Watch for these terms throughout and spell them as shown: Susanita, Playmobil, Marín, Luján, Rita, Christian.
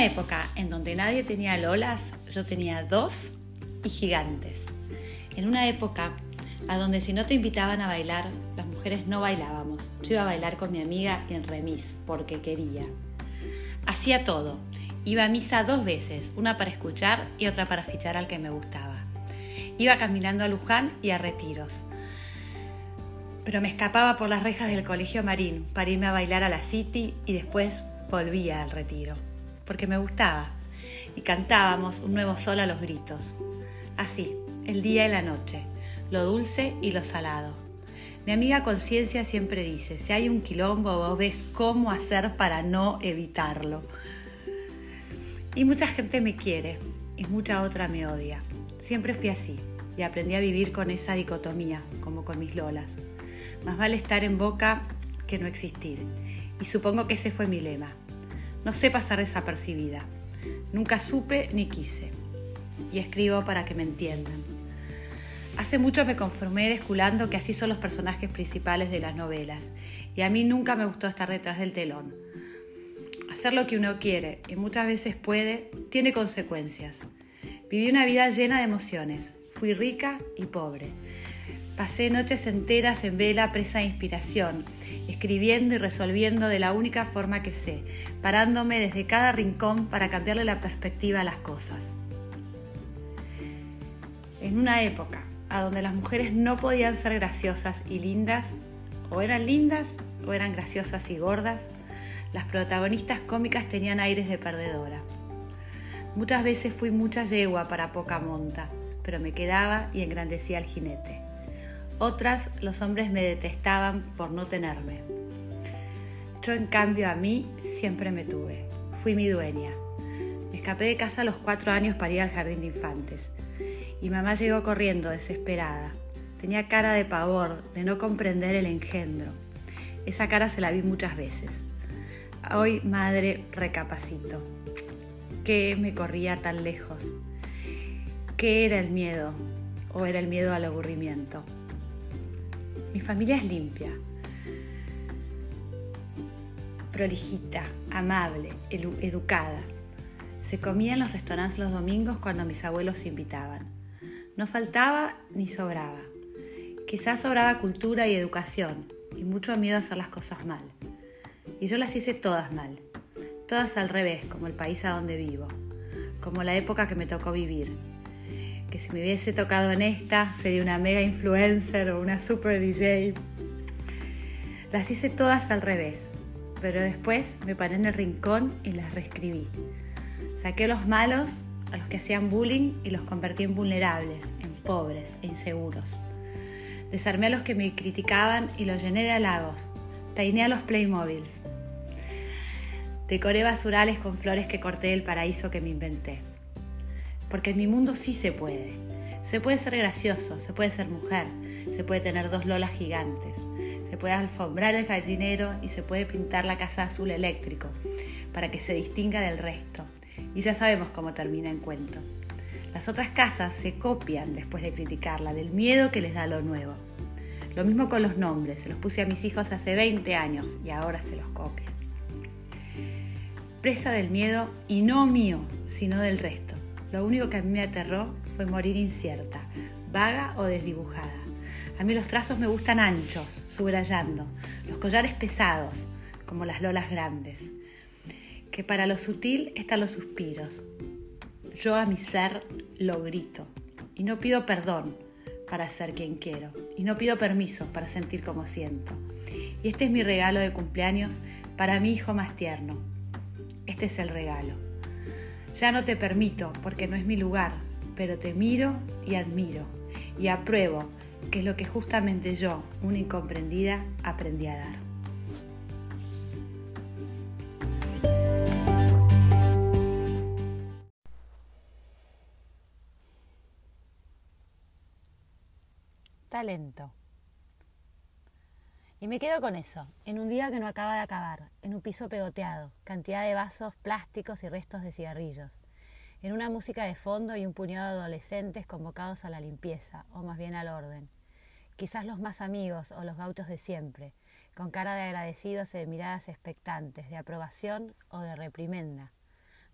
una época en donde nadie tenía lolas, yo tenía dos y gigantes. En una época a donde si no te invitaban a bailar, las mujeres no bailábamos. Yo iba a bailar con mi amiga en remis porque quería. Hacía todo. Iba a misa dos veces, una para escuchar y otra para fichar al que me gustaba. Iba caminando a Luján y a retiros. Pero me escapaba por las rejas del colegio Marín para irme a bailar a la City y después volvía al retiro, porque me gustaba. Y cantábamos Un nuevo sol a los gritos. Así, el día y la noche, lo dulce y lo salado. Mi amiga Conciencia siempre dice, si hay un quilombo vos ves cómo hacer para no evitarlo. Y mucha gente me quiere y mucha otra me odia. Siempre fui así y aprendí a vivir con esa dicotomía, como con mis lolas. Más vale estar en boca que no existir. Y supongo que ese fue mi lema. No sé pasar desapercibida. Nunca supe ni quise. Y escribo para que me entiendan. Hace mucho me conformé desculando que así son los personajes principales de las novelas. Y a mí nunca me gustó estar detrás del telón. Hacer lo que uno quiere y muchas veces puede, tiene consecuencias. Viví una vida llena de emociones. Fui rica y pobre. Pasé noches enteras en vela presa de inspiración, escribiendo y resolviendo de la única forma que sé, parándome desde cada rincón para cambiarle la perspectiva a las cosas. En una época a donde las mujeres no podían ser graciosas y lindas o eran graciosas y gordas, las protagonistas cómicas tenían aires de perdedora. Muchas veces fui mucha yegua para poca monta, pero me quedaba y engrandecía al jinete. Otras, los hombres me detestaban por no tenerme. Yo, en cambio, a mí siempre me tuve. Fui mi dueña. Me escapé de casa a los 4 años para ir al jardín de infantes. Y mamá llegó corriendo, desesperada. Tenía cara de pavor, de no comprender el engendro. Esa cara se la vi muchas veces. Hoy, madre, recapacito. ¿Qué me corría tan lejos? ¿Qué era el miedo? ¿O era el miedo al aburrimiento? Mi familia es limpia, prolijita, amable, educada. Se comía en los restaurantes los domingos cuando mis abuelos invitaban. No faltaba ni sobraba. Quizás sobraba cultura y educación y mucho miedo a hacer las cosas mal. Y yo las hice todas mal, todas al revés, como el país a donde vivo, como la época que me tocó vivir. Que si me hubiese tocado en esta, sería una mega influencer o una super DJ. Las hice todas al revés, pero después me paré en el rincón y las reescribí. Saqué a los malos, a los que hacían bullying, y los convertí en vulnerables, en pobres e inseguros. Desarmé a los que me criticaban y los llené de halagos. Peiné a los Playmobiles. Decoré basurales con flores que corté del paraíso que me inventé. Porque en mi mundo sí se puede. Se puede ser gracioso, se puede ser mujer, se puede tener 2 lolas gigantes, se puede alfombrar el gallinero y se puede pintar la casa azul eléctrico para que se distinga del resto. Y ya sabemos cómo termina el cuento. Las otras casas se copian después de criticarla, del miedo que les da lo nuevo. Lo mismo con los nombres, se los puse a mis hijos hace 20 años y ahora se los copian. Presa del miedo, y no mío, sino del resto. Lo único que a mí me aterró fue morir incierta, vaga o desdibujada. A mí los trazos me gustan anchos, subrayando, los collares pesados, como las lolas grandes. Que para lo sutil están los suspiros. Yo a mi ser lo grito y no pido perdón para ser quien quiero y no pido permiso para sentir como siento. Y este es mi regalo de cumpleaños para mi hijo más tierno. Este es el regalo. Ya no te permito, porque no es mi lugar, pero te miro y admiro, y apruebo, que es lo que justamente yo, una incomprendida, aprendí a dar. Talento. Y me quedo con eso, en un día que no acaba de acabar, en un piso pegoteado, cantidad de vasos plásticos y restos de cigarrillos, en una música de fondo y un puñado de adolescentes convocados a la limpieza, o más bien al orden. Quizás los más amigos o los gauchos de siempre, con cara de agradecidos y de miradas expectantes, de aprobación o de reprimenda.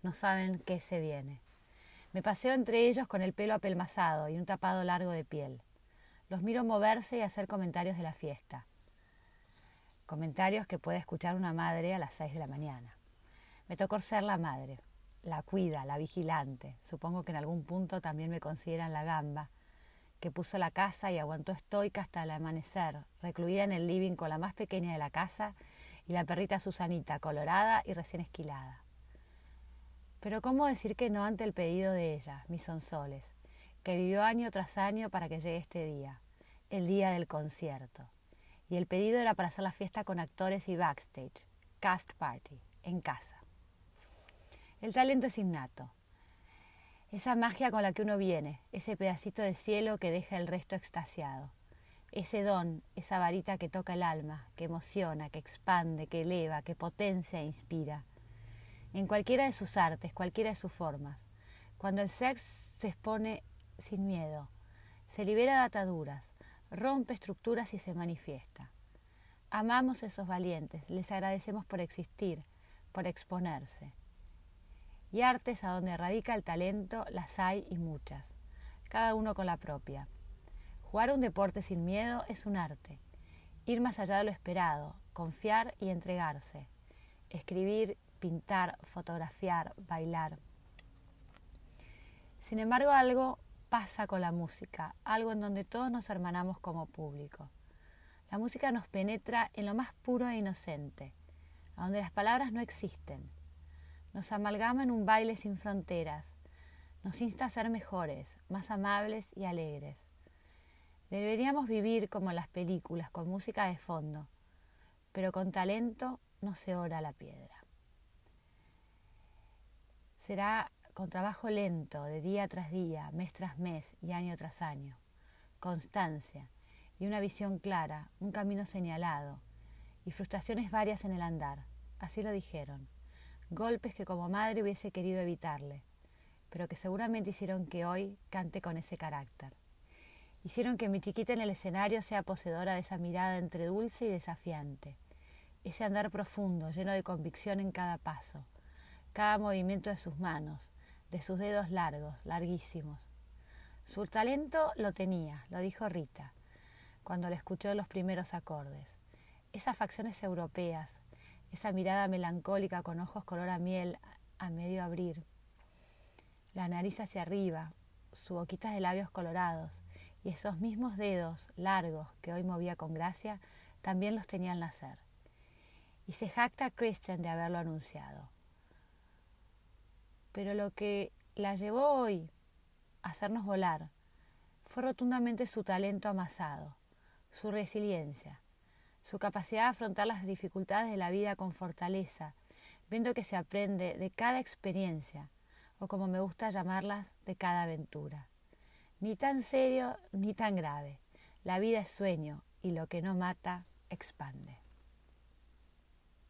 no saben qué se viene. Me paseo entre ellos con el pelo apelmazado y un tapado largo de piel. Los miro moverse y hacer comentarios de la fiesta. Comentarios que puede escuchar una madre a las 6 de la mañana. Me tocó ser la madre, la cuida, la vigilante. Supongo que en algún punto también me consideran la gamba, que puso la casa y aguantó estoica hasta el amanecer, recluida en el living con la más pequeña de la casa y la perrita Susanita, colorada y recién esquilada. Pero ¿cómo decir que no ante el pedido de ella, mis sonsoles, que vivió año tras año para que llegue este día, el día del concierto? Y el pedido era para hacer la fiesta con actores y backstage, cast party, en casa. El talento es innato. Esa magia con la que uno viene, ese pedacito de cielo que deja el resto extasiado. Ese don, esa varita que toca el alma, que emociona, que expande, que eleva, que potencia e inspira. En cualquiera de sus artes, cualquiera de sus formas. Cuando el sex se expone sin miedo, se libera de ataduras, rompe estructuras y se manifiesta. Amamos a esos valientes, les agradecemos por existir, por exponerse. Y artes a donde radica el talento, las hay y muchas, cada uno con la propia. Jugar un deporte sin miedo es un arte. Ir más allá de lo esperado, confiar y entregarse. Escribir, pintar, fotografiar, bailar. Sin embargo, algo pasa con la música, algo en donde todos nos hermanamos como público. La música nos penetra en lo más puro e inocente, a donde las palabras no existen. Nos amalgama en un baile sin fronteras, nos insta a ser mejores, más amables y alegres. Deberíamos vivir como en las películas, con música de fondo, pero con talento no se ora la piedra. Será con trabajo lento, de día tras día, mes tras mes y año tras año. Constancia y una visión clara, un camino señalado y frustraciones varias en el andar. Así lo dijeron. Golpes que como madre hubiese querido evitarle, pero que seguramente hicieron que hoy cante con ese carácter. Hicieron que mi chiquita en el escenario sea poseedora de esa mirada entre dulce y desafiante. Ese andar profundo, lleno de convicción en cada paso, cada movimiento de sus manos, de sus dedos largos, larguísimos. Su talento lo tenía, lo dijo Rita, cuando le escuchó los primeros acordes. Esas facciones europeas, esa mirada melancólica con ojos color a miel a medio abrir, la nariz hacia arriba, su boquita de labios colorados y esos mismos dedos largos que hoy movía con gracia, también los tenía al nacer. Y se jacta Christian de haberlo anunciado. Pero lo que la llevó hoy a hacernos volar fue rotundamente su talento amasado, su resiliencia, su capacidad de afrontar las dificultades de la vida con fortaleza, viendo que se aprende de cada experiencia, o como me gusta llamarlas, de cada aventura. Ni tan serio ni tan grave. La vida es sueño y lo que no mata expande.